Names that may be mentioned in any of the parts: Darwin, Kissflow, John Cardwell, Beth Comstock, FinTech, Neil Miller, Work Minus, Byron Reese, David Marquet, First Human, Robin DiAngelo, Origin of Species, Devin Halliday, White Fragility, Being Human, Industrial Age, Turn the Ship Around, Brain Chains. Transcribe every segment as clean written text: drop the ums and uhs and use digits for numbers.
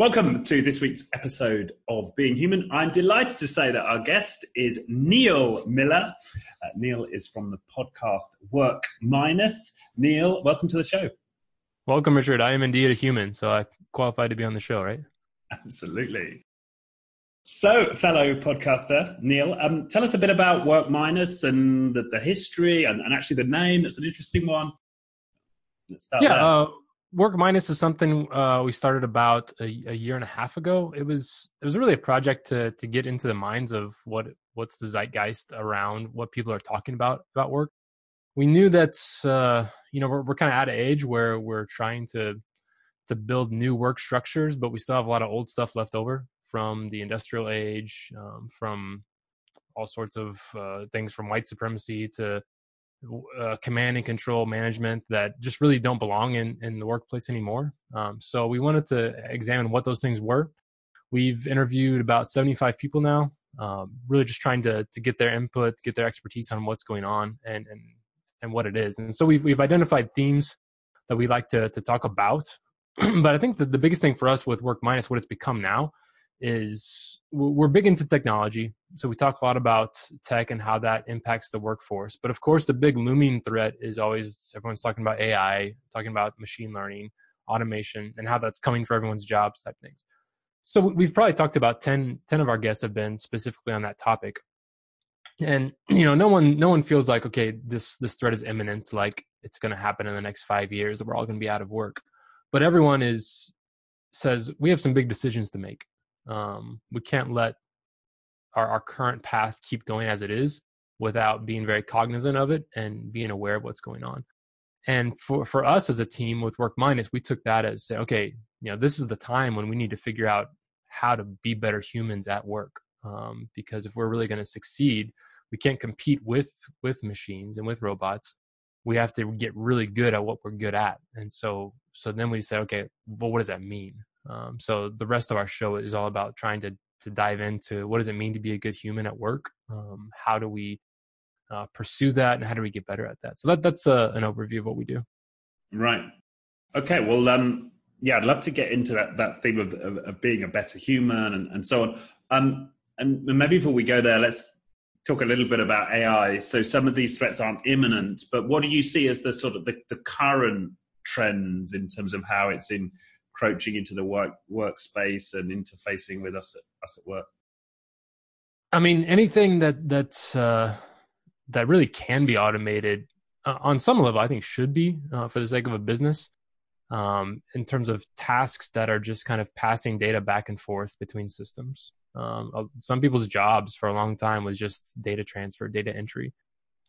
Welcome to this week's episode of Being Human. I'm delighted to say that our guest is Neil Miller. Neil is from the podcast Work Minus. Neil, welcome to the show. Welcome, Richard. I am indeed a human, so I qualify to be on the show, right? Absolutely. So, fellow podcaster, Neil, tell us a bit about Work Minus and the history and actually the name. It's an interesting one. Let's start there. Work Minus is something we started about a year and a half ago. It was really a project to get into the minds of what's the zeitgeist around what people are talking about work. We knew that we're kind of at an age where we're trying to build new work structures, but we still have a lot of old stuff left over from the Industrial Age, from all sorts of things, from white supremacy to command and control management that just really don't belong in the workplace anymore. So we wanted to examine what those things were. We've interviewed about 75 people now, really just trying to get their input, get their expertise on what's going on and what it is. And so we've identified themes that we like to talk about. But I think that the biggest thing for us with Work Minus, what it's become now, is we're big into technology. So we talk a lot about tech and how that impacts the workforce. But of course, the big looming threat is always everyone's talking about AI, talking about machine learning, automation, and how that's coming for everyone's jobs type things. So we've probably talked about 10 of our guests have been specifically on that topic. And, no one feels like, okay, this threat is imminent, like it's going to happen in the next 5 years that we're all going to be out of work. But everyone says we have some big decisions to make. We can't let our current path keep going as it is without being very cognizant of it and being aware of what's going on. And for us as a team with Work Minus, we took that as, say, okay, this is the time when we need to figure out how to be better humans at work. Because if we're really going to succeed, we can't compete with machines and with robots. We have to get really good at what we're good at. And so then we said, okay, well, what does that mean? So the rest of our show is all about trying to dive into what does it mean to be a good human at work? How do we pursue that, and how do we get better at that? So that's an overview of what we do. Right. Okay. Well, I'd love to get into that theme of being a better human and so on. And maybe before we go there, let's talk a little bit about AI. So some of these threats aren't imminent, but what do you see as the sort of the current trends in terms of how it's encroaching into the workspace and interfacing with us at work? I mean, anything that really can be automated on some level, I think should be for the sake of a business, in terms of tasks that are just kind of passing data back and forth between systems. Some people's jobs for a long time was just data transfer, data entry.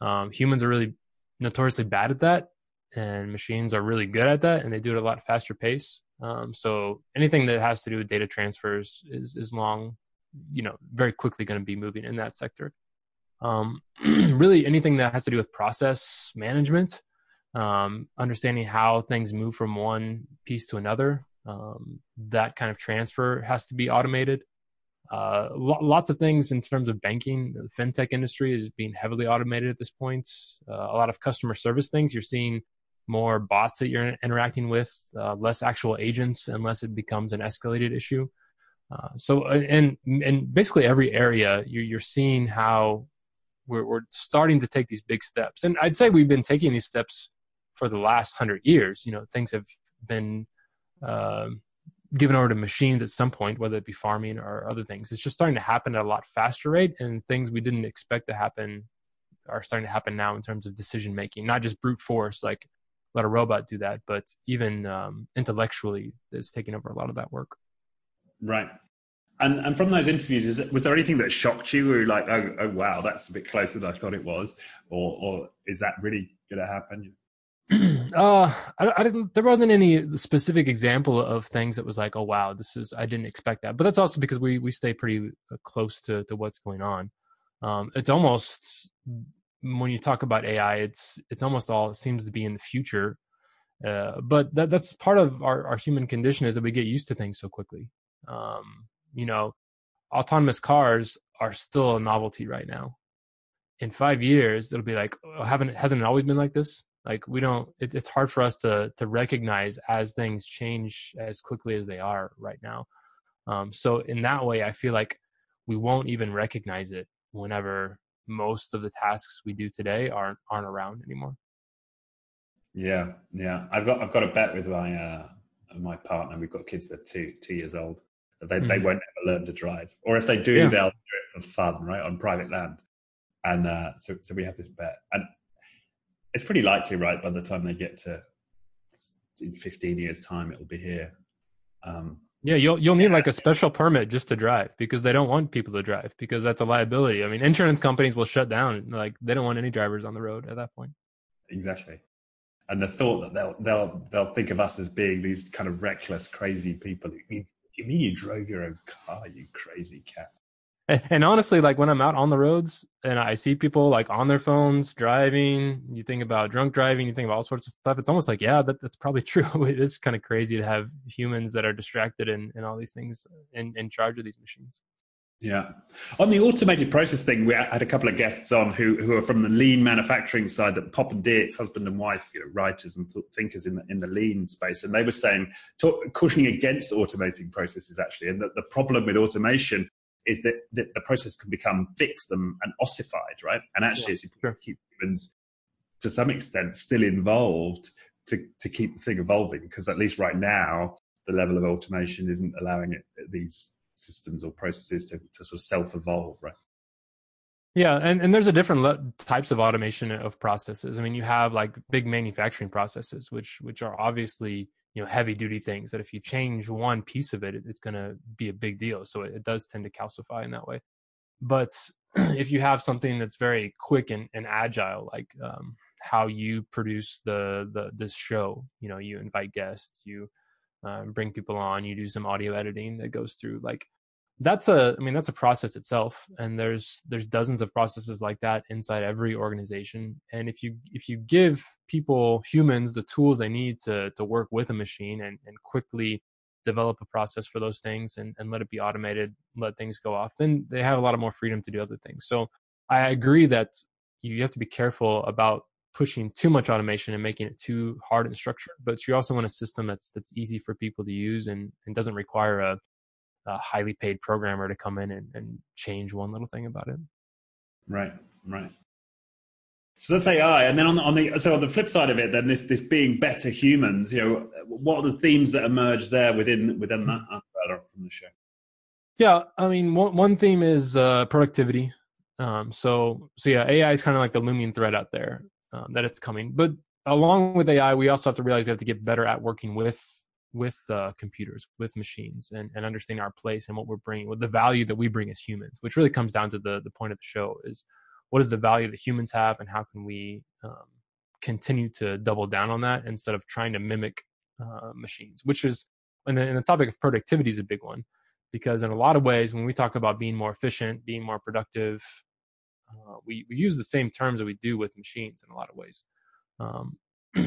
Humans are really notoriously bad at that, and machines are really good at that, and they do it at a lot faster pace. So anything that has to do with data transfers is very quickly going to be moving in that sector. Really anything that has to do with process management, understanding how things move from one piece to another, that kind of transfer has to be automated. Lots of things in terms of banking. The FinTech industry is being heavily automated at this point. A lot of customer service things. You're seeing more bots that you're interacting with, less actual agents, unless it becomes an escalated issue. So, and basically every area, you're seeing how we're starting to take these big steps. And I'd say we've been taking these steps for the last 100 years. Things have been given over to machines at some point, whether it be farming or other things. It's just starting to happen at a lot faster rate, and things we didn't expect to happen are starting to happen now in terms of decision making. Not just brute force, like let a robot do that, but even intellectually is taking over a lot of that work. Right. And from those interviews, was there anything that shocked you? Where you're like, oh wow, that's a bit closer than I thought it was, or is that really going to happen? I didn't. There wasn't any specific example of things that was like, oh wow, I didn't expect that. But that's also because we stay pretty close to what's going on. It's almost, when you talk about AI, it's almost all, it seems to be in the future. But that's part of our human condition, is that we get used to things so quickly. Autonomous cars are still a novelty right now. In 5 years, it'll be like, hasn't it always been like this? Like we don't, it's hard for us to recognize as things change as quickly as they are right now. So in that way, I feel like we won't even recognize it whenever most of the tasks we do today aren't around anymore. Yeah. Yeah. I've got a bet with my partner. We've got kids that are two years old. They won't ever learn to drive, or if they do, they'll do it for fun, right? On private land. And so we have this bet, and it's pretty likely, right? By the time they get to in 15 years time, it'll be here. You'll need like a special permit just to drive, because they don't want people to drive, because that's a liability. I mean, insurance companies will shut down. Like they don't want any drivers on the road at that point. Exactly. And the thought that they'll think of us as being these kind of reckless, crazy people. You mean you drove your own car, you crazy cat? And honestly, like when I'm out on the roads and I see people like on their phones driving, you think about drunk driving, you think about all sorts of stuff. It's almost like, yeah, that's probably true. It is kind of crazy to have humans that are distracted and all these things in charge of these machines. Yeah. On the automated process thing, we had a couple of guests on who are from the lean manufacturing side, that Pop and Dirk's husband and wife, you know, writers and thinkers in the lean space. And they were saying, cushioning against automating processes actually, and that the problem with automation is that the process can become fixed and ossified, right? And actually it's important to keep humans to some extent still involved to keep the thing evolving, because at least right now, the level of automation isn't allowing these systems or processes to sort of self-evolve, right? Yeah, and there's a different types of automation of processes. I mean, you have like big manufacturing processes, which are obviously, you know, heavy duty things that if you change one piece of it, it's going to be a big deal. So it does tend to calcify in that way. But if you have something that's very quick and agile, like how you produce this show, you know, you invite guests, you bring people on, you do some audio editing that goes through, like that's a process itself. And there's dozens of processes like that inside every organization. And if you give humans the tools they need to work with a machine and quickly develop a process for those things and let it be automated, let things go off, then they have a lot of more freedom to do other things. So I agree that you have to be careful about pushing too much automation and making it too hard and structured, but you also want a system that's easy for people to use and doesn't require a highly paid programmer to come in and change one little thing about it. Right. So that's AI, and then on the flip side of it, then this being better humans, you know, what are the themes that emerge there within that umbrella from the show? Yeah, I mean, one theme is productivity. So yeah, AI is kind of like the looming threat out there that it's coming. But along with AI, we also have to realize we have to get better at working with computers, with machines, and understanding our place and what we're bringing, what the value that we bring as humans, which really comes down to the point of the show is, what is the value that humans have, and how can we continue to double down on that instead of trying to mimic machines, which is, and the topic of productivity is a big one, because in a lot of ways, when we talk about being more efficient, being more productive, we use the same terms that we do with machines in a lot of ways.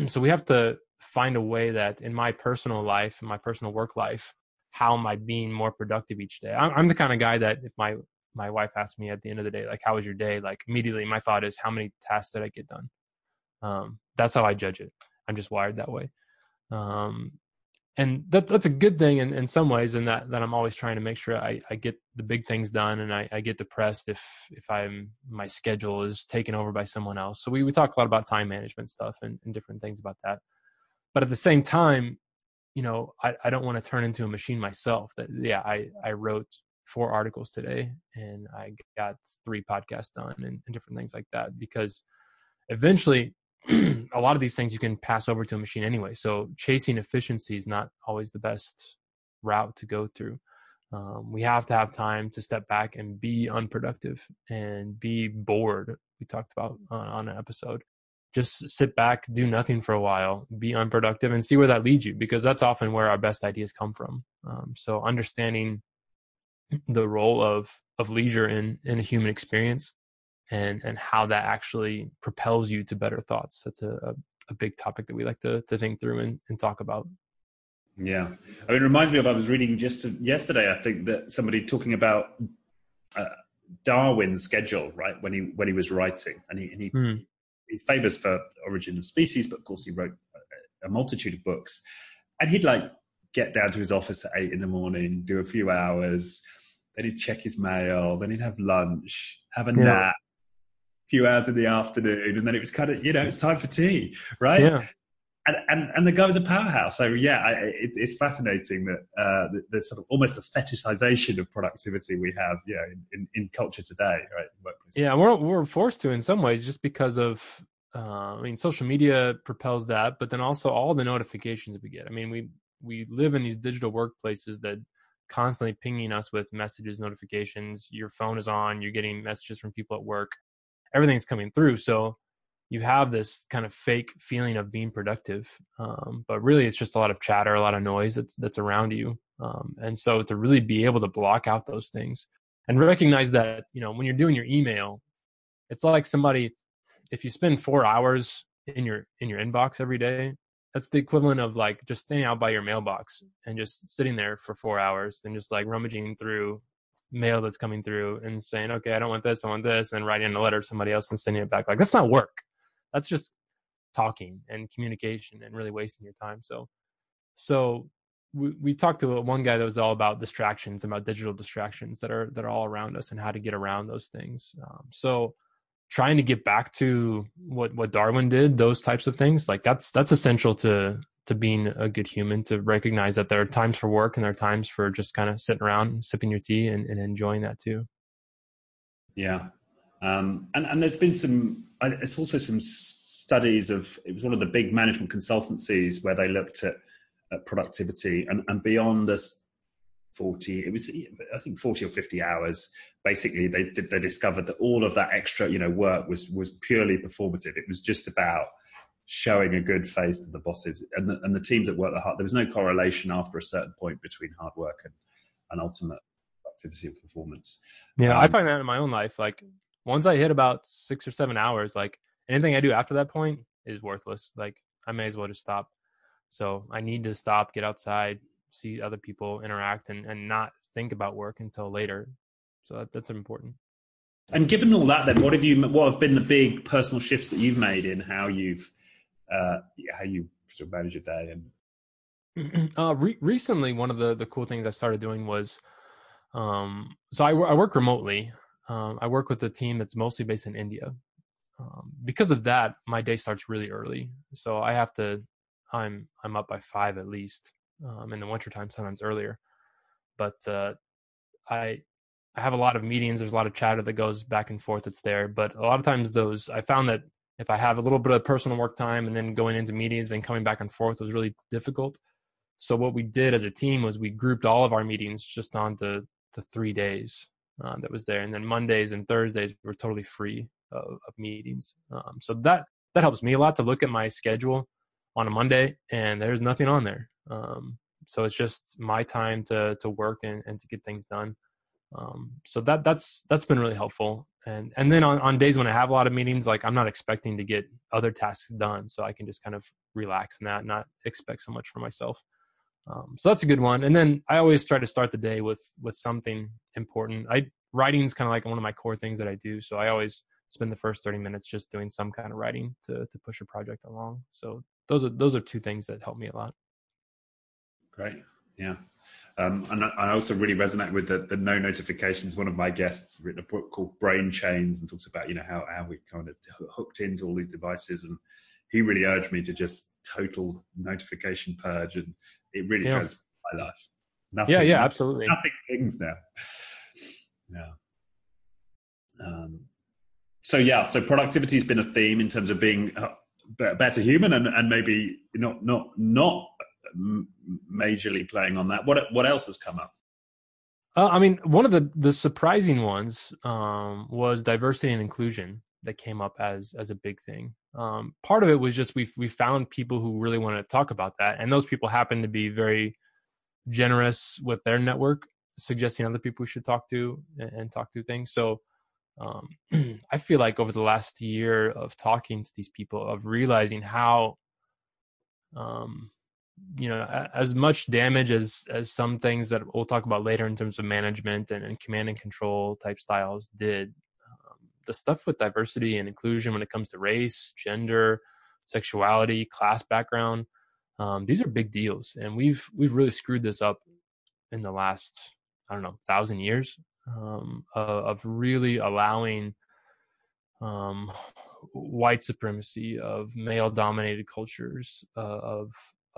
So we have to find a way that in my personal life, in my personal work life, how am I being more productive each day? I'm the kind of guy that if my wife asked me at the end of the day, like, how was your day? Like immediately my thought is, how many tasks did I get done? That's how I judge it. I'm just wired that way. And that's a good thing in some ways, in that I'm always trying to make sure I get the big things done, and I get depressed if my schedule is taken over by someone else. So we talk a lot about time management stuff and different things about that. But at the same time, you know, I don't want to turn into a machine myself that, yeah, I wrote 4 articles today and I got 3 podcasts done and different things like that, because eventually a lot of these things you can pass over to a machine anyway. So chasing efficiency is not always the best route to go through. We have to have time to step back and be unproductive and be bored. We talked about on an episode, just sit back, do nothing for a while, be unproductive, and see where that leads you, because that's often where our best ideas come from. So understanding the role of leisure in a human experience and how that actually propels you to better thoughts. That's a big topic that we like to think through and talk about. Yeah. I mean, it reminds me of, I was reading just yesterday, I think, that somebody talking about Darwin's schedule, right? When he was writing, and he he's famous for Origin of Species, but of course he wrote a multitude of books. And he'd like get down to his office at 8 in the morning, do a few hours, then he'd check his mail, then he'd have lunch, have a nap, a few hours in the afternoon, and then it was kind of, you know, it's time for tea, right? Yeah. And the guy was a powerhouse. So it's fascinating that the sort of almost the fetishization of productivity we have, in culture today, right? Yeah, and we're forced to in some ways just because of, social media propels that, but then also all the notifications we get. I mean, we live in these digital workplaces that constantly pinging us with messages, notifications. Your phone is on. You're getting messages from people at work. Everything's coming through. So you have this kind of fake feeling of being productive, but really it's just a lot of chatter, a lot of noise that's around you. And so to really be able to block out those things and recognize that, when you're doing your email, it's like somebody, if you spend 4 hours in your inbox every day, that's the equivalent of like just standing out by your mailbox and just sitting there for 4 hours and just like rummaging through mail that's coming through and saying, okay, I don't want this, I want this, and then writing a letter to somebody else and sending it back. Like, that's not work. That's just talking and communication and really wasting your time. So we talked to one guy that was all about distractions, about digital distractions that are all around us and how to get around those things. So trying to get back to what Darwin did, those types of things, like that's essential to being a good human, to recognize that there are times for work and there are times for just kind of sitting around, sipping your tea and enjoying that too. Yeah. And there's been some studies of, it was one of the big management consultancies where they looked at productivity and beyond us 40, it was, I think 40 or 50 hours. Basically they discovered that all of that extra, work was purely performative. It was just about showing a good face to the bosses and the teams that worked the hard. There was no correlation after a certain point between hard work and ultimate productivity and performance. Yeah. I find that in my own life, like, once I hit about 6 or 7 hours, like anything I do after that point is worthless. Like I may as well just stop. So I need to stop, get outside, see other people, interact, and not think about work until later. So that's important. And given all that, then what have been the big personal shifts that you've made in how you've how you sort of manage your day? And recently, one of the cool things I started doing was I work remotely. I work with a team that's mostly based in India. Because of that, my day starts really early. So I have to, I'm up by 5 at least, in the wintertime, sometimes earlier. But I have a lot of meetings. There's a lot of chatter that goes back and forth that's there. But a lot of times I found that if I have a little bit of personal work time and then going into meetings and coming back and forth was really difficult. So what we did as a team was we grouped all of our meetings just onto the 3 days. That was there. And then Mondays and Thursdays were totally free of meetings. So that helps me a lot to look at my schedule on a Monday and there's nothing on there. So it's just my time to work and to get things done. So that's been really helpful. And then on days when I have a lot of meetings, like I'm not expecting to get other tasks done. So I can just kind of relax in that and not expect so much from myself. So that's a good one. And then I always try to start the day with something important. Writing is kind of like one of my core things that I do. So I always spend the first 30 minutes just doing some kind of writing to push a project along. So those are two things that help me a lot. Great. Yeah. And I also really resonate with the no notifications. One of my guests written a book called Brain Chains and talks about, how we kind of hooked into all these devices, and he really urged me to just total notification purge, and it really transformed my life. Absolutely. Nothing pings now. Yeah. So productivity has been a theme in terms of being a better human, and maybe not majorly playing on that. What else has come up? One of the surprising ones was diversity and inclusion that came up as a big thing. Part of it was just we found people who really wanted to talk about that, and those people happened to be very generous with their network, suggesting other people we should talk to and talk through things. So I feel like over the last year of talking to these people, of realizing how as much damage as some things that we'll talk about later in terms of management and command and control type styles did, the stuff with diversity and inclusion when it comes to race, gender, sexuality, class background, these are big deals. And we've really screwed this up in the last, 1,000 years of really allowing white supremacy, of male dominated cultures, of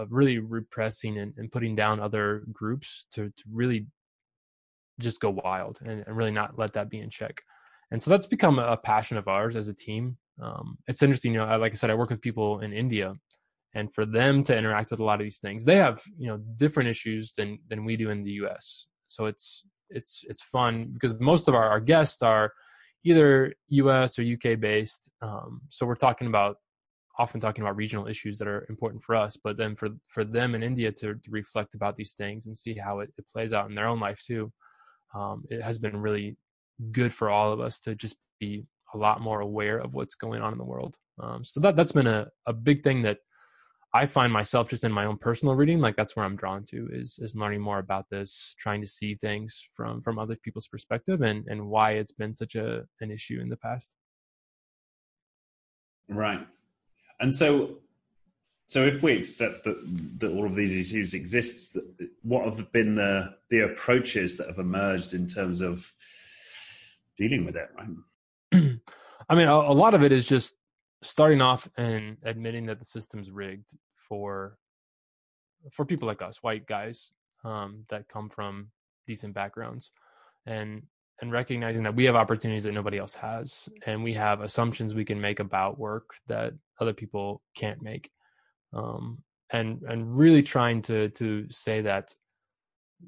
really repressing and putting down other groups to really just go wild and really not let that be in check. And so that's become a passion of ours as a team. It's interesting, like I said, I work with people in India, and for them to interact with a lot of these things, they have, different issues than we do in the US. So it's fun because most of our guests are either US or UK based. So we're often talking about regional issues that are important for us, but then for them in India to reflect about these things and see how it plays out in their own life too. It has been really good for all of us to just be a lot more aware of what's going on in the world. So that's been a big thing that I find myself just in my own personal reading. Like that's where I'm drawn to is learning more about this, trying to see things from other people's perspective and why it's been such an issue in the past. Right. And so if we accept that all of these issues exist, what have been the approaches that have emerged in terms of dealing with it, right? I mean, a lot of it is just starting off and admitting that the system's rigged for people like us, white guys, that come from decent backgrounds, and recognizing that we have opportunities that nobody else has, and we have assumptions we can make about work that other people can't make. And really trying to say that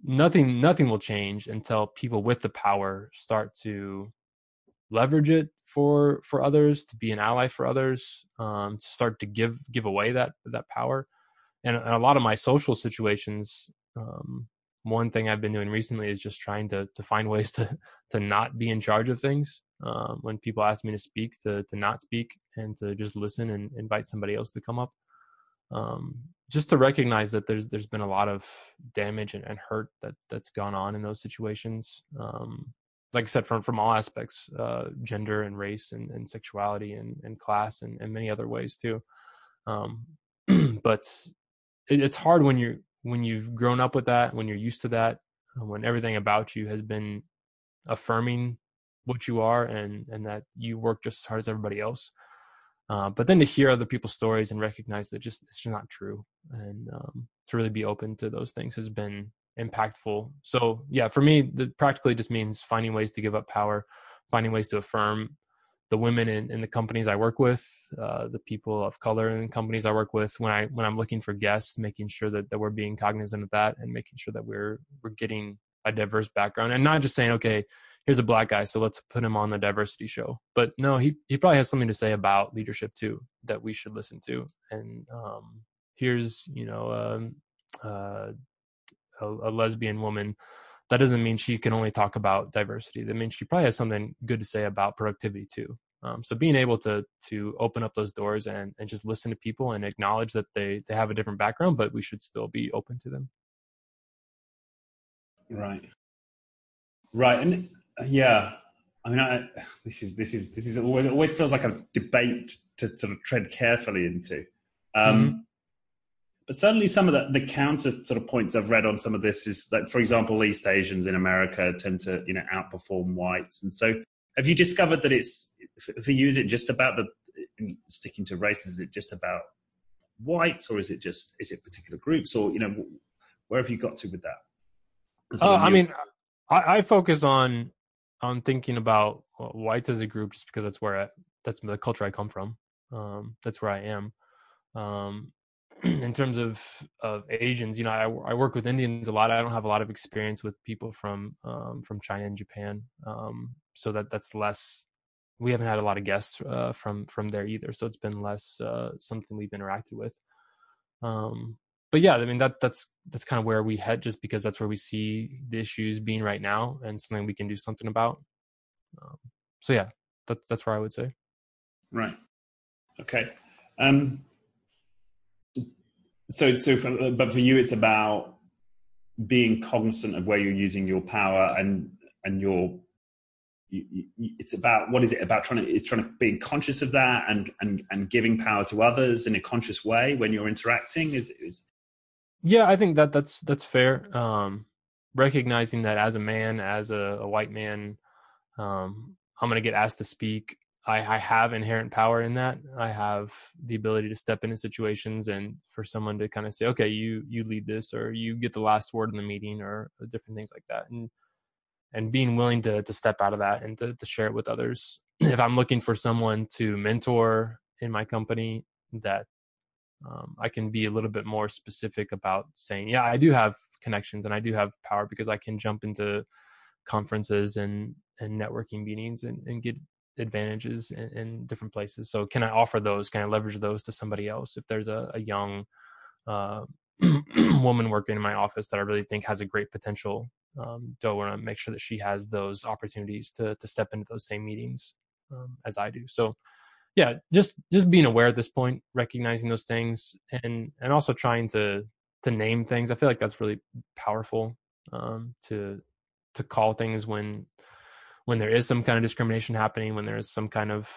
nothing will change until people with the power start to leverage it for others, to be an ally for others, to start to give away that power. And a lot of my social situations, one thing I've been doing recently is just trying to find ways to not be in charge of things. When people ask me to speak, to not speak and to just listen and invite somebody else to come up. Just to recognize that there's been a lot of damage and hurt that's gone on in those situations. Like I said, from all aspects, gender and race and sexuality and class and many other ways too. But it's hard when you've grown up with that, when you're used to that, when everything about you has been affirming what you are and that you work just as hard as everybody else. But then to hear other people's stories and recognize that it's just not true. And to really be open to those things has been impactful. So yeah, for me, that practically just means finding ways to give up power, finding ways to affirm the women in the companies I work with, the people of color in the companies I work with. When I'm looking for guests, making sure that we're being cognizant of that and making sure that we're getting a diverse background and not just saying, okay, here's a black guy, so let's put him on the diversity show. But no, he probably has something to say about leadership too that we should listen to. And here's a lesbian woman. That doesn't mean she can only talk about diversity. That means she probably has something good to say about productivity too. So being able to open up those doors and just listen to people and acknowledge that they have a different background, but we should still be open to them. Right, and. Yeah, I mean, this is always feels like a debate to sort of tread carefully into, mm-hmm. But certainly some of the counter sort of points I've read on some of this is that, for example, East Asians in America tend to outperform whites, and so have you discovered that it's for you? Is it just about sticking to race? Is it just about whites, or is it particular groups, or where have you got to with that? I focus on thinking about whites as a group just because that's the culture I come from. That's where I am. In terms of Asians, I work with Indians a lot. I don't have a lot of experience with people from China and Japan. So that's less, we haven't had a lot of guests, from there either. So it's been less, something we've interacted with. But yeah, I mean, that's kind of where we head just because that's where we see the issues being right now and something we can do something about. So yeah, that's where I would say. Right. Okay. But for you, it's about being cognizant of where you're using your power and your it's about, what is it about, trying to being conscious of that and giving power to others in a conscious way when you're interacting is. Yeah, I think that's fair. Recognizing that as a man, as a white man, I'm going to get asked to speak. I have inherent power in that. I have the ability to step into situations and for someone to kind of say, okay, you lead this, or you get the last word in the meeting, or different things like that. And being willing to step out of that and to share it with others. If I'm looking for someone to mentor in my company, that I can be a little bit more specific about saying, yeah, I do have connections and I do have power because I can jump into conferences and networking meetings and get advantages in different places. So can I offer those? Can I leverage those to somebody else? If there's a young woman working in my office that I really think has a great potential, do I want to make sure that she has those opportunities to step into those same meetings as I do? So yeah, just being aware at this point, recognizing those things and also trying to name things. I feel like that's really powerful, to call things when there is some kind of discrimination happening, when there is some kind of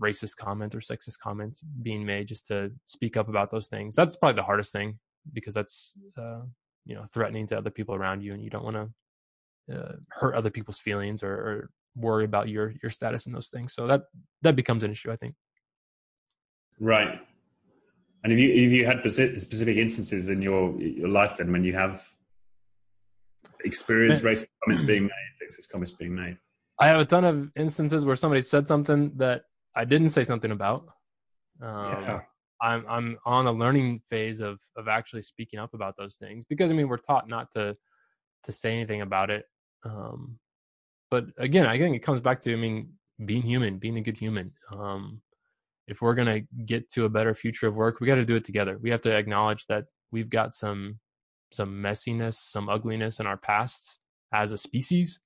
racist comment or sexist comment being made, just to speak up about those things. That's probably the hardest thing, because that's threatening to other people around you, and you don't want to hurt other people's feelings or worry about your status and those things. So that becomes an issue, I think. Right. And have you had specific instances in your life then when you have experienced racist comments being made, sexist comments being made? I have a ton of instances where somebody said something that I didn't say something about. Yeah. I'm on a learning phase of actually speaking up about those things, because I mean, we're taught not to say anything about it. But again, I think it comes back to, I mean, being human, being a good human. If we're going to get to a better future of work, we got to do it together. We have to acknowledge that we've got some messiness, some ugliness in our past as a species,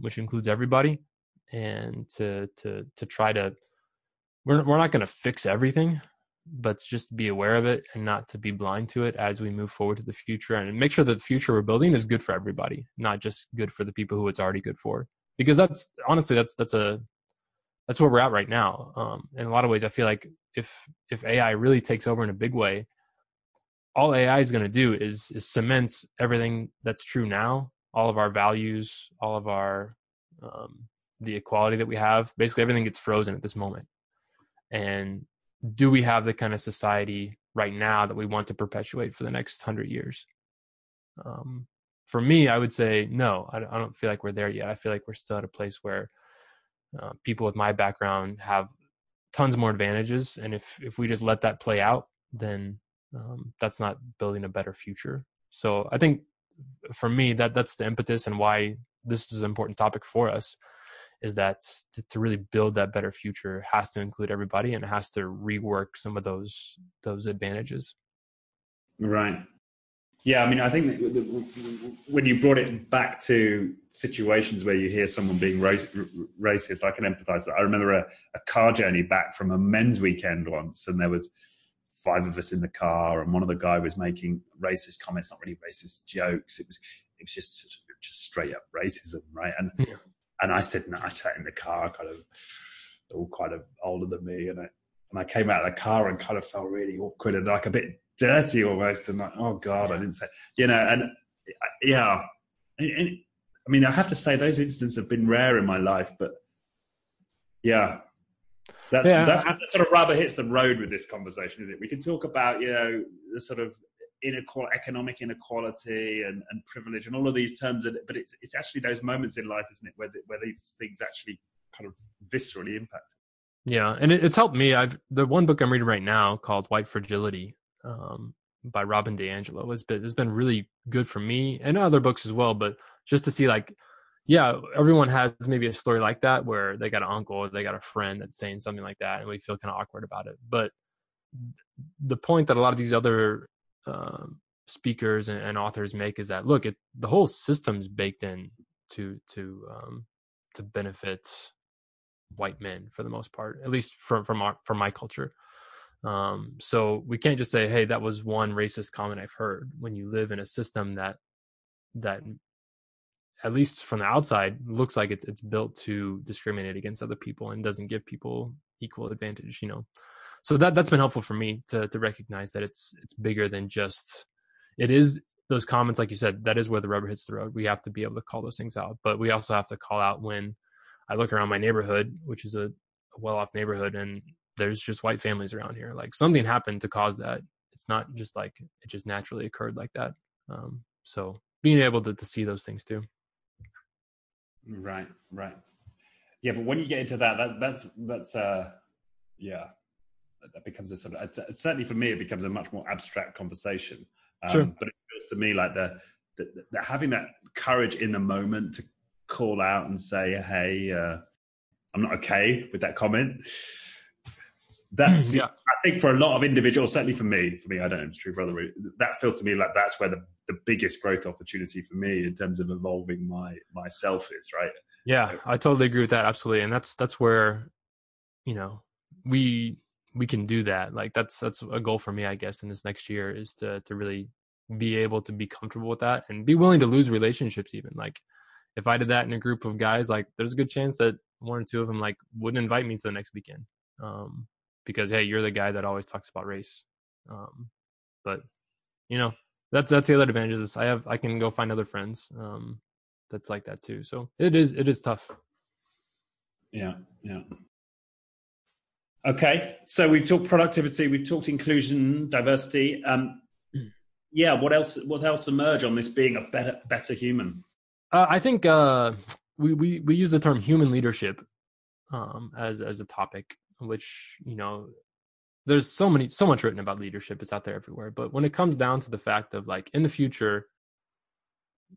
which includes everybody. And to try to, we're not going to fix everything, but just be aware of it and not to be blind to it as we move forward to the future, and make sure that the future we're building is good for everybody, not just good for the people who it's already good for. Because that's honestly, that's where we're at right now. In a lot of ways, I feel like if AI really takes over in a big way, all AI is going to do is cement everything that's true now, all of our values, all of our, the equality that we have. Basically everything gets frozen at this moment. And do we have the kind of society right now that we want to perpetuate for the next 100 years? For me, I would say no. I don't feel like we're there yet. I feel like we're still at a place where people with my background have tons more advantages. And if we just let that play out, then that's not building a better future. So I think for me, that's the impetus and why this is an important topic for us, is that to really build that better future has to include everybody and has to rework some of those advantages. Right. Yeah. I mean, I think when you brought it back to situations where you hear someone being racist, I can empathize that. I remember a car journey back from a men's weekend once, and there was 5 of us in the car, and one of the guy was making racist comments, not really racist jokes. It was just straight up racism. Right. And, yeah. And I said, no, I sat in the car, kind of older than me. And I came out of the car and kind of felt really awkward and like a bit dirty almost. And like, oh God, yeah. I didn't say, yeah. And I mean, I have to say those instances have been rare in my life, but yeah, that's that sort of rubber hits the road with this conversation, is it? We can talk about, the sort of economic inequality and privilege and all of these terms, but it's actually those moments in life, isn't it, where these things actually kind of viscerally impact. Yeah, and it's helped me. The one book I'm reading right now called White Fragility by Robin DiAngelo has been really good for me, and other books as well, but just to see like, yeah, everyone has maybe a story like that where they got an uncle or they got a friend that's saying something like that and we feel kind of awkward about it. But the point that a lot of these other speakers and authors make is that, look, the whole system's baked in to benefit white men for the most part, at least from my culture. So we can't just say, hey, that was one racist comment I've heard, when you live in a system that at least from the outside, looks like it's built to discriminate against other people and doesn't give people equal advantage, you know. So that's been helpful for me to recognize that it's bigger than just, it is those comments, like you said, that is where the rubber hits the road. We have to be able to call those things out, but we also have to call out when I look around my neighborhood, which is a well-off neighborhood, and there's just white families around here. Like something happened to cause that. It's not just like it just naturally occurred like that. So being able to see those things too. Right, right. Yeah, but when you get into that becomes a sort of, certainly for me, it becomes a much more abstract conversation. Sure. But it feels to me like the having that courage in the moment to call out and say, hey, I'm not okay with that comment. That's, yeah. I think for a lot of individuals, certainly for me, I don't know, it's true for other, that feels to me like that's where the biggest growth opportunity for me in terms of evolving myself is, right? Yeah, I totally agree with that. Absolutely. And that's where, you know, we can do that. Like that's a goal for me, I guess, in this next year is to really be able to be comfortable with that and be willing to lose relationships even. Like if I did that in a group of guys, like there's a good chance that one or two of them like wouldn't invite me to the next weekend. Because, hey, you're the guy that always talks about race. But, you know, that's the other advantage is I can go find other friends that's like that too. So it is tough. Yeah, yeah. Okay, so we've talked productivity, we've talked inclusion, diversity. Yeah, what else emerged on this being a better human? I think we use the term human leadership as a topic, which, you know, there's so much written about leadership. It's out there everywhere. But when it comes down to the fact of like in the future,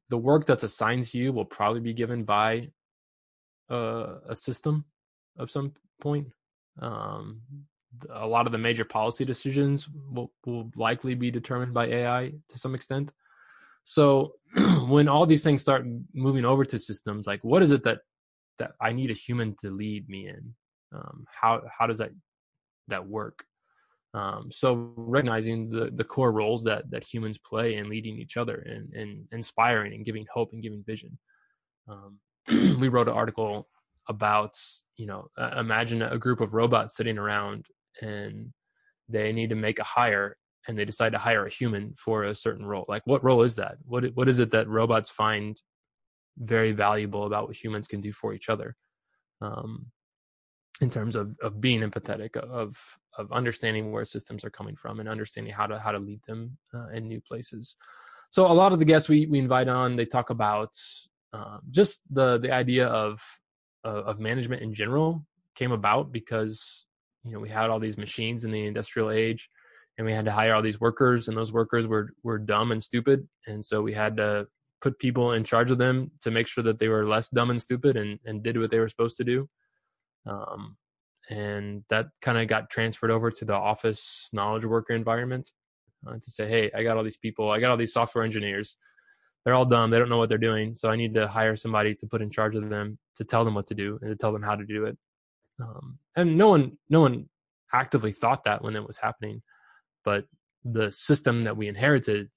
the work that's assigned to you will probably be given by a system of some point. A lot of the major policy decisions will likely be determined by AI to some extent. So when all these things start moving over to systems, like what is it that I need a human to lead me in? How does that work? So recognizing the core roles that humans play in leading each other and inspiring and giving hope and giving vision. We wrote an article about, you know, imagine a group of robots sitting around and they need to make a hire and they decide to hire a human for a certain role. Like what role is that? What is it that robots find very valuable about what humans can do for each other? In terms of being empathetic, of understanding where systems are coming from and understanding how to lead them in new places. So a lot of the guests we invite on, they talk about just the idea of management in general came about because, you know, we had all these machines in the industrial age and we had to hire all these workers, and those workers were dumb and stupid. And so we had to put people in charge of them to make sure that they were less dumb and stupid and did what they were supposed to do. And that kind of got transferred over to the office knowledge worker environment to say, hey, I got all these people, I got all these software engineers. They're all dumb. They don't know what they're doing. So I need to hire somebody to put in charge of them, to tell them what to do and to tell them how to do it. And no one actively thought that when it was happening, but the system that we inherited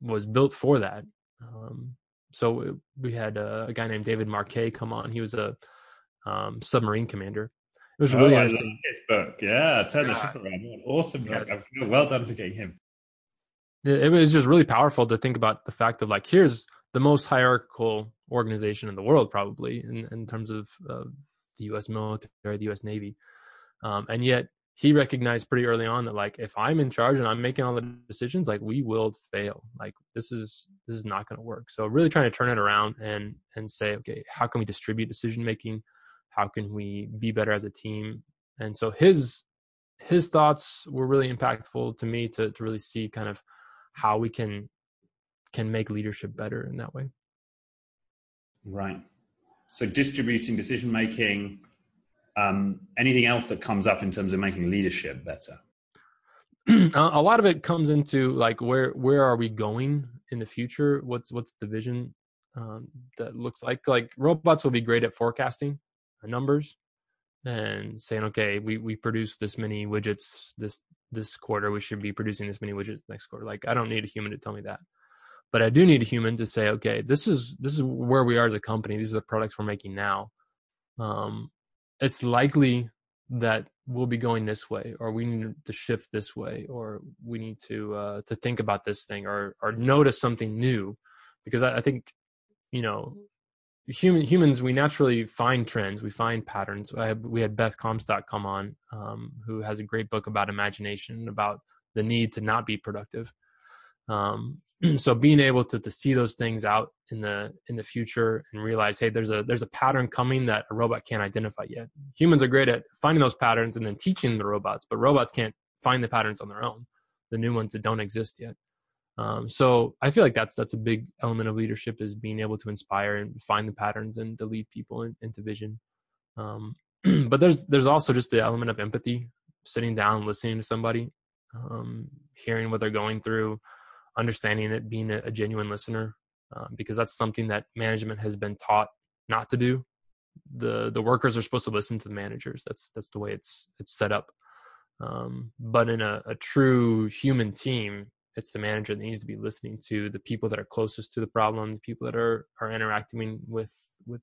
was built for that. So we had a guy named David Marquet come on. He was a submarine commander. It was really interesting. I love his book. Yeah, Turn the Ship Around. Awesome. Yeah. Well done for getting him. It was just really powerful to think about the fact of like, here's the most hierarchical organization in the world, probably in terms of the U.S. military, the U.S. Navy. And yet he recognized pretty early on that like, if I'm in charge and I'm making all the decisions, like we will fail. Like this is not going to work. So really trying to turn it around and say, okay, how can we distribute decision-making? How can we be better as a team? And so his thoughts were really impactful to me to really see kind of how we can make leadership better in that way. Right. So distributing decision-making, anything else that comes up in terms of making leadership better? A lot of it comes into like, where are we going in the future? What's the vision that looks like robots will be great at forecasting numbers and saying, okay, we produce this many widgets this quarter, we should be producing this many widgets next quarter. Like I don't need a human to tell me that, But I do need a human to say, okay, this is where we are as a company. These are the products we're making now. It's likely that we'll be going this way, or we need to shift this way, or we need to think about this thing, or notice something new. Because I think, you know, humans, we naturally find trends, we find patterns. We had Beth Comstock come on, who has a great book about imagination, about the need to not be productive. So being able to see those things out in the future and realize, hey, there's a pattern coming that a robot can't identify yet. Humans are great at finding those patterns and then teaching the robots, but robots can't find the patterns on their own, the new ones that don't exist yet. So I feel like that's a big element of leadership, is being able to inspire and find the patterns and to lead people into vision. But there's also just the element of empathy, sitting down, listening to somebody, hearing what they're going through, understanding it, being a genuine listener, because that's something that management has been taught not to do. The workers are supposed to listen to the managers. That's the way it's set up. But in a true human team, it's the manager that needs to be listening to the people that are closest to the problem, the people that are interacting with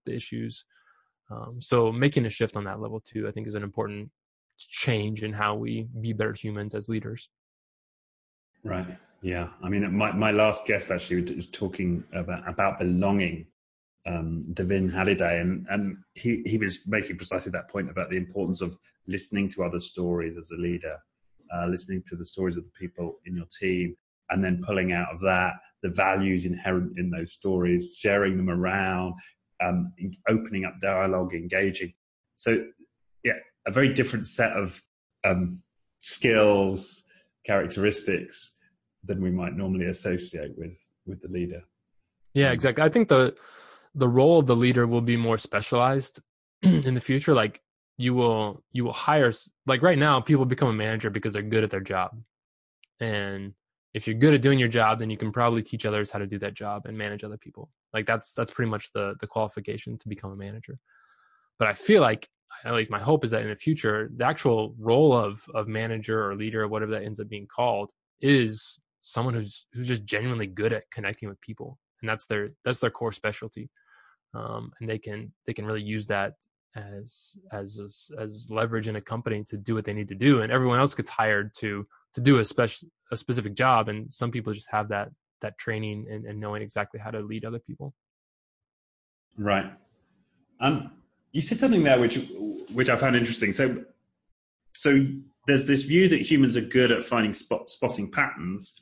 the issues. So making a shift on that level too, I think, is an important change in how we be better humans as leaders. Right. Yeah. I mean, my last guest actually was talking about belonging, Devin Halliday, and he was making precisely that point about the importance of listening to other stories as a leader, listening to the stories of the people in your team, and then pulling out of that the values inherent in those stories, sharing them around, opening up dialogue, engaging. So, yeah, a very different set of skills, characteristics than we might normally associate with the leader. Yeah, exactly. I think the role of the leader will be more specialized in the future. Like you will hire, like right now, people become a manager because they're good at their job. And if you're good at doing your job, then you can probably teach others how to do that job and manage other people. Like that's pretty much the qualification to become a manager. But I feel like, at least my hope is that in the future, the actual role of manager or leader or whatever that ends up being called is someone who's just genuinely good at connecting with people. And that's their core specialty. And they can really use that as leverage in a company to do what they need to do. And everyone else gets hired to do a specific job. And some people just have that training and knowing exactly how to lead other people. Right. You said something there which I found interesting. So there's this view that humans are good at finding spotting patterns,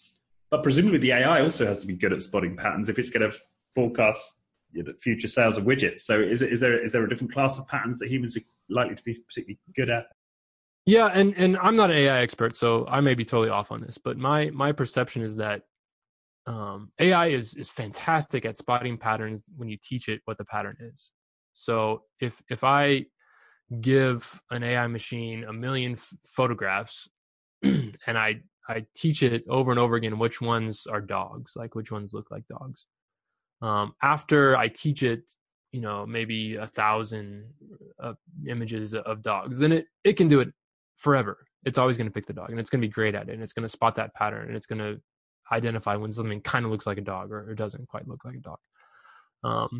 but presumably the AI also has to be good at spotting patterns if it's going to forecast, you know, future sales of widgets. So is there a different class of patterns that humans are likely to be particularly good at? Yeah, and I'm not an AI expert, so I may be totally off on this, but my perception is that AI is fantastic at spotting patterns when you teach it what the pattern is. So if I give an AI machine a million photographs and I teach it over and over again which ones are dogs, like which ones look like dogs, after I teach it, you know, maybe 1,000 images of dogs, then it can do it forever. It's always going to pick the dog, and it's going to be great at it, and it's going to spot that pattern, and it's going to identify when something kind of looks like a dog or doesn't quite look like a dog.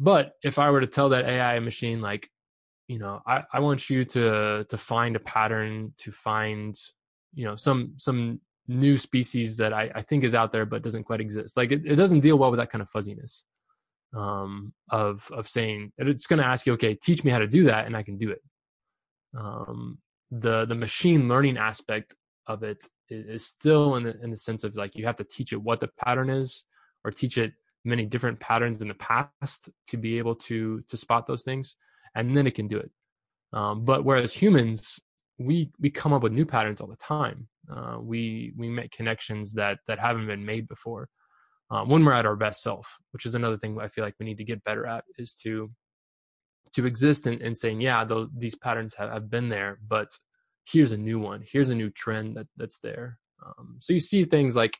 But if I were to tell that AI machine, like, you know, I want you to find a pattern, to find, you know, some new species that I think is out there but doesn't quite exist. Like it doesn't deal well with that kind of fuzziness of saying that it's going to ask you, okay, teach me how to do that, and I can do it. The machine learning aspect of it is still in the sense of, like, you have to teach it what the pattern is, or teach it many different patterns in the past to be able to spot those things, and then it can do it. But whereas humans, we come up with new patterns all the time. We make connections that haven't been made before, when we're at our best self, which is another thing I feel like we need to get better at, is to exist and saying, yeah, these patterns have been there, but here's a new one. Here's a new trend that's there. So you see things like,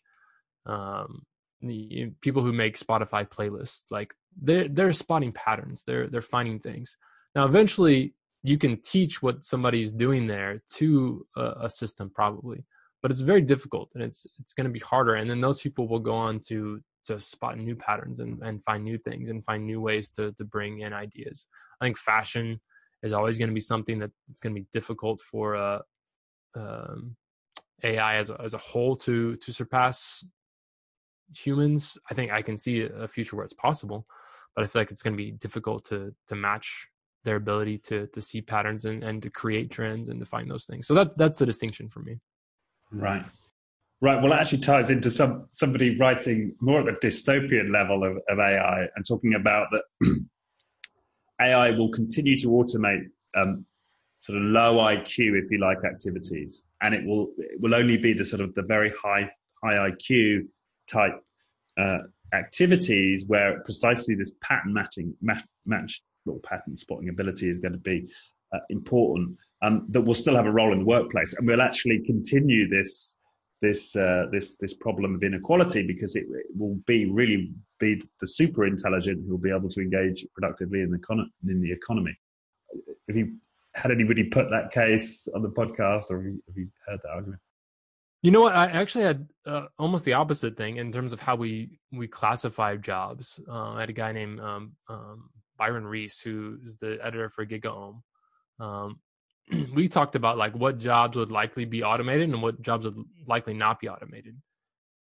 the people who make Spotify playlists, like they're spotting patterns, they're finding things. Now, eventually you can teach what somebody's doing there to a system probably, but it's very difficult, and it's going to be harder. And then those people will go on to to spot new patterns and find new things and find new ways to bring in ideas. I think fashion is always going to be something that it's going to be difficult for AI as a whole to surpass humans. I think I can see a future where it's possible, but I feel like it's going to be difficult to match their ability to see patterns and to create trends and to find those things. So that's the distinction for me. Right. Well, it actually ties into somebody writing more at the dystopian level of AI and talking about that AI will continue to automate sort of low IQ, if you like, activities, and it will only be the sort of the very high IQ type activities where precisely this pattern match or pattern spotting ability is going to be important. That will still have a role in the workplace, and we'll actually continue this problem of inequality because it will really be the super intelligent who will be able to engage productively in the economy. Have you had anybody put that case on the podcast, or have you heard that argument? You know what? I actually had almost the opposite thing in terms of how we classify jobs. I had a guy named Byron Reese, who is the editor for GigaOm. We talked about like what jobs would likely be automated and what jobs would likely not be automated.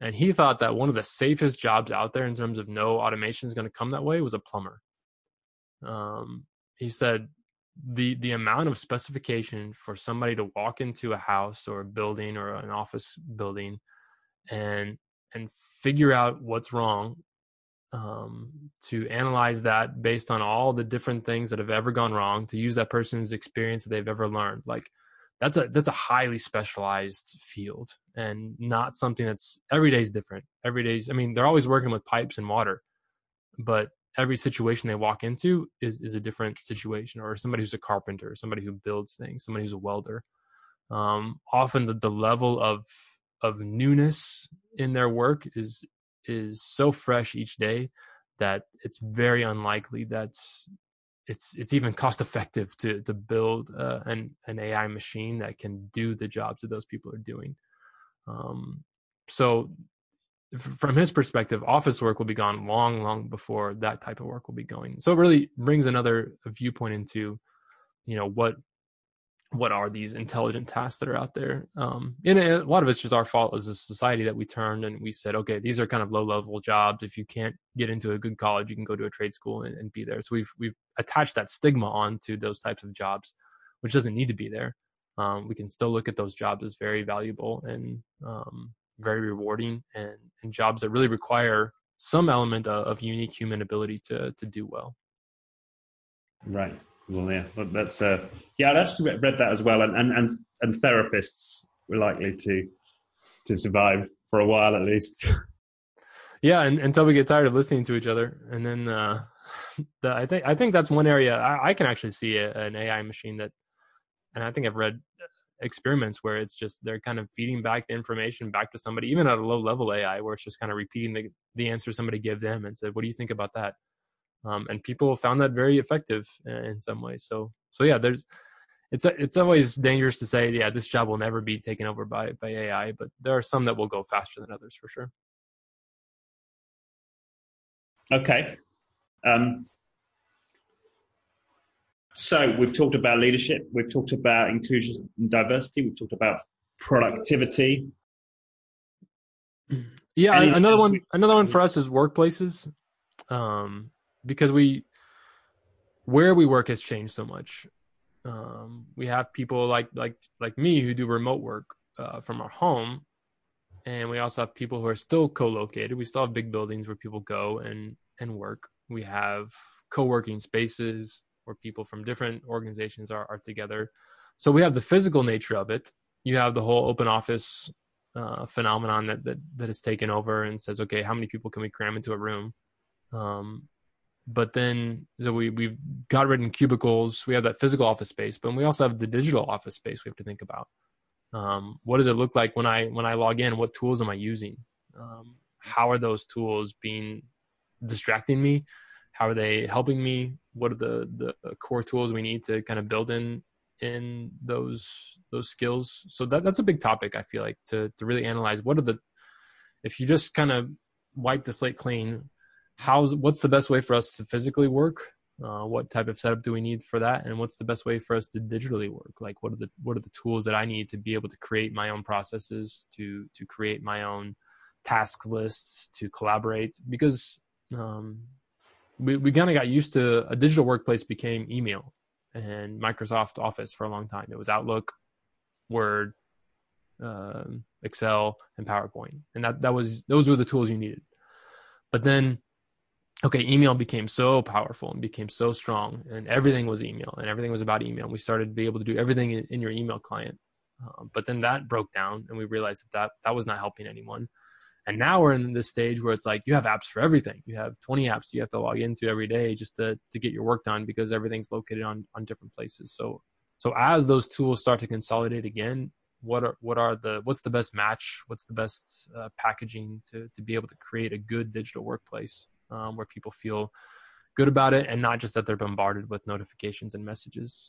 And he thought that one of the safest jobs out there in terms of no automation is going to come that way was a plumber. He said the amount of specification for somebody to walk into a house or a building or an office building and figure out what's wrong, to analyze that based on all the different things that have ever gone wrong, to use that person's experience that they've ever learned. Like that's a highly specialized field and not something that's every day is different. Every day's, I mean, they're always working with pipes and water, but every situation they walk into is a different situation, or somebody who's a carpenter, somebody who builds things, somebody who's a welder. Often the level of newness in their work is so fresh each day that it's very unlikely that it's even cost effective to build an AI machine that can do the jobs that those people are doing. So from his perspective, office work will be gone long, long before that type of work will be going. So it really brings another viewpoint into, you know, what are these intelligent tasks that are out there? And a lot of it's just our fault as a society that we turned and we said, okay, these are kind of low level jobs. If you can't get into a good college, you can go to a trade school and be there. So we've attached that stigma onto those types of jobs, which doesn't need to be there. We can still look at those jobs as very valuable and very rewarding and jobs that really require some element of unique human ability to do well. Right. Well, yeah, that's I'd actually read that as well, and therapists were likely to survive for a while at least. Yeah, and until we get tired of listening to each other, and then I think that's one area I can actually see an AI machine that, and I think I've read experiments where it's just they're kind of feeding back the information back to somebody, even at a low level AI, where it's just kind of repeating the answer somebody gave them and said, "What do you think about that?" And people found that very effective in some ways. So yeah, it's always dangerous to say, yeah, this job will never be taken over by AI, but there are some that will go faster than others for sure. Okay. So we've talked about leadership, we've talked about inclusion and diversity, we've talked about productivity. Yeah. Another one for us is workplaces. Because where we work has changed so much. We have people like me who do remote work from our home, and we also have people who are still co-located. We still have big buildings where people go and work. We have co-working spaces where people from different organizations are together. So we have the physical nature of it. You have the whole open office phenomenon that has taken over and says, okay, how many people can we cram into a room? But then, so we've got rid of cubicles. We have that physical office space, but we also have the digital office space we have to think about. What does it look like when I log in? What tools am I using? How are those tools being distracting me? How are they helping me? What are the core tools we need to kind of build in those skills? So that's a big topic, I feel like, to really analyze. If you just kind of wipe the slate clean, what's the best way for us to physically work? What type of setup do we need for that? And what's the best way for us to digitally work? Like, what are the tools that I need to be able to create my own processes, to create my own task lists, to collaborate? Because we kind of got used to a digital workplace became email and Microsoft Office for a long time. It was Outlook, Word, Excel, and PowerPoint. And those were the tools you needed. But then, okay, email became so powerful and became so strong, and everything was email and everything was about email. We started to be able to do everything in your email client. But then that broke down and we realized that was not helping anyone. And now we're in this stage where it's like, you have apps for everything. You have 20 apps you have to log into every day just to get your work done, because everything's located on different places. So as those tools start to consolidate again, what's the best match? What's the best packaging to be able to create a good digital workplace? Where people feel good about it, and not just that they're bombarded with notifications and messages.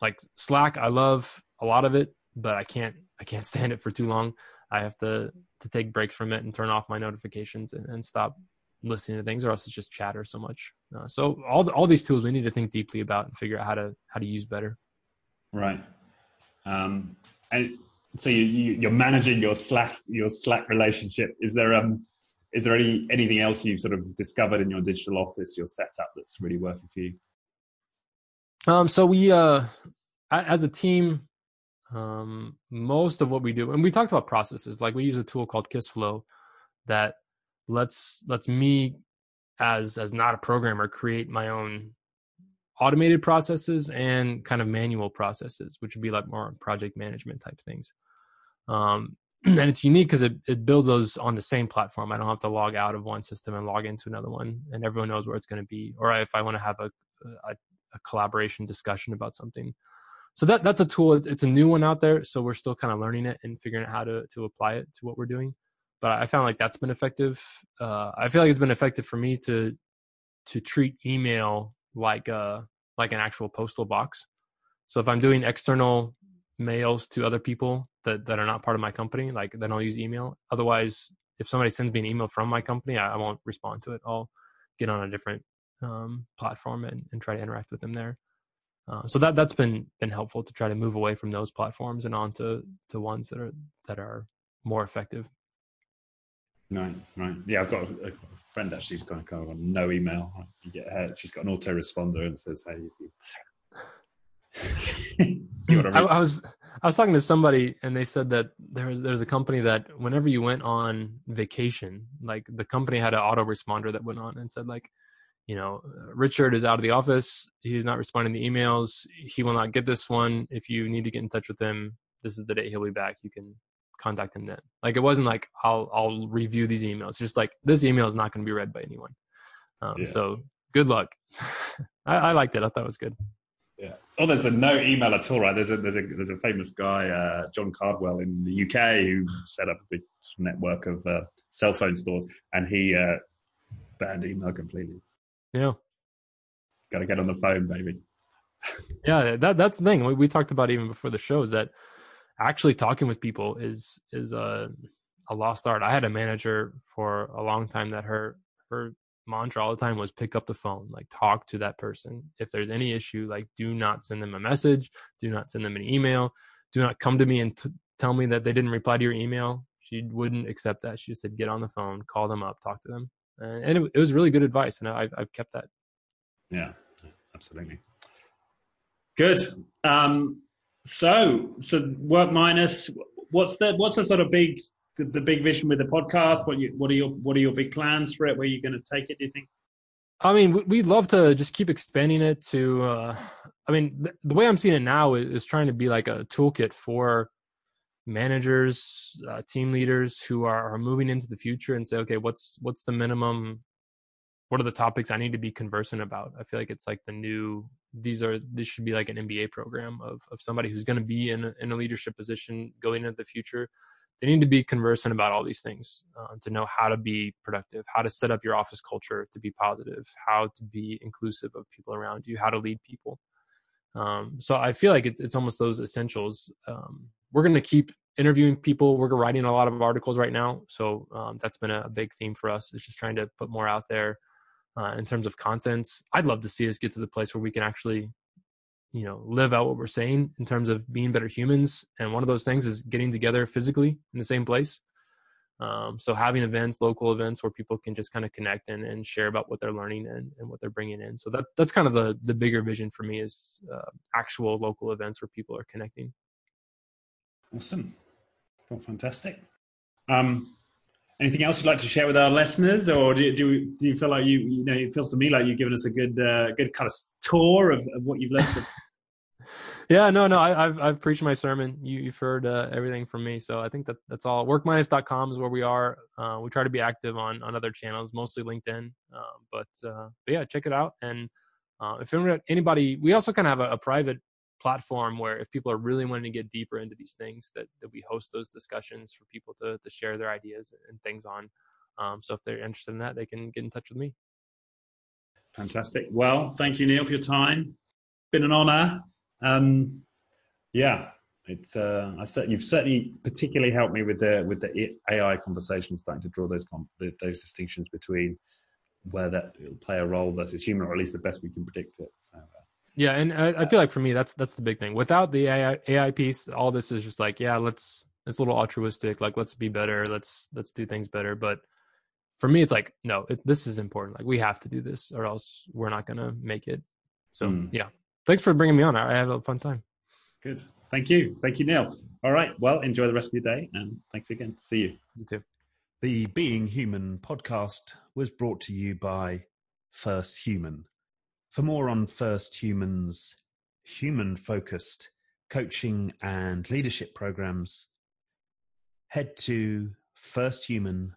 Like Slack, I love a lot of it, but I can't stand it for too long. I have to take breaks from it and turn off my notifications and stop listening to things, or else it's just chatter so much. So all these tools we need to think deeply about and figure out how to use better. Right. And so you're managing your Slack relationship. Is there Is there anything else you've sort of discovered in your digital office, your setup, that's really working for you? So we, as a team, most of what we do, and we talked about processes, like we use a tool called Kissflow that lets me, as not a programmer, create my own automated processes and kind of manual processes, which would be like more project management type things. And it's unique because it builds those on the same platform. I don't have to log out of one system and log into another one, and everyone knows where it's going to be. Or if I want to have a collaboration discussion about something. So that's a tool. It's a new one out there. So we're still kind of learning it and figuring out how to apply it to what we're doing. But I found like that's been effective. I feel like it's been effective for me to treat email like an actual postal box. So if I'm doing external mails to other people that are not part of my company, like then I'll use email. Otherwise, if somebody sends me an email from my company, I won't respond to it. I'll get on a different platform and try to interact with them there. So that's been helpful to try to move away from those platforms and onto ones that are more effective. Right. Yeah, I've got a friend actually who's kind of on no email. She's got an autoresponder and says, "Hey." I was talking to somebody and they said that there was a company that whenever you went on vacation, like the company had an autoresponder that went on and said, like, you know, Richard is out of the office, he's not responding to emails, he will not get this one. If you need to get in touch with him, this is the day he'll be back. You can contact him then. Like, it wasn't like I'll review these emails. It's just like, this email is not going to be read by anyone. So good luck. I liked it. I thought it was good. Yeah. Oh, there's a no email at all, right? There's a famous guy, John Cardwell in the UK, who set up a big network of cell phone stores, and he banned email completely. Yeah. Got to get on the phone, baby. Yeah, that's the thing we talked about even before the show, is that actually talking with people is a lost art. I had a manager for a long time that her mantra all the time was, pick up the phone, like talk to that person. If there's any issue, like do not send them a message, do not send them an email, do not come to me and tell me that they didn't reply to your email. She wouldn't accept that. She said, get on the phone, call them up, talk to them. And it was really good advice. And I've kept that. Yeah, absolutely. Good. So Work Minus, what's the sort of big, the big vision with the podcast? What are your big plans for it? Where are you going to take it, do you think? I mean, we'd love to just keep expanding it to, the way I'm seeing it now is trying to be like a toolkit for managers, team leaders who are moving into the future and say, okay, what's the minimum? What are the topics I need to be conversant about? I feel like it's like this should be like an MBA program of somebody who's going to be in a leadership position going into the future. They need to be conversant about all these things to know how to be productive, how to set up your office culture to be positive, how to be inclusive of people around you, how to lead people. So I feel like it's almost those essentials. We're going to keep interviewing people. We're writing a lot of articles right now. So that's been a big theme for us. It's just trying to put more out there in terms of contents. I'd love to see us get to the place where we can actually, you know, live out what we're saying in terms of being better humans. And one of those things is getting together physically in the same place. So having events, local events where people can just kind of connect and share about what they're learning and what they're bringing in. So that's kind of the bigger vision for me is actual local events where people are connecting. Awesome. Well, fantastic. Anything else you'd like to share with our listeners, or do you feel like you know, it feels to me like you've given us a good kind of tour of what you've learned? Yeah, no, I've preached my sermon. You've heard everything from me, so I think that's all. Workminus.com is where we are. We try to be active on other channels, mostly LinkedIn. But yeah, check it out. And if anybody, we also kind of have a private platform where if people are really wanting to get deeper into these things, that we host those discussions for people to share their ideas and things on. So if they're interested in that, they can get in touch with me. Fantastic. Well, thank you, Neil, for your time. Been an honor. You've certainly particularly helped me with the AI conversation, starting to draw those distinctions between where that will play a role versus human, or at least the best we can predict it. So, yeah, and I feel like for me that's the big thing. Without the AI piece, all this is just like, yeah, it's a little altruistic, like let's be better, let's do things better. But for me, it's like no, this is important. Like we have to do this, or else we're not gonna make it. So yeah. Thanks for bringing me on. I had a fun time. Good. Thank you. Thank you, Neil. All right. Well, enjoy the rest of your day. And thanks again. See you. You too. The Being Human podcast was brought to you by First Human. For more on First Human's human-focused coaching and leadership programs, head to firsthuman.com.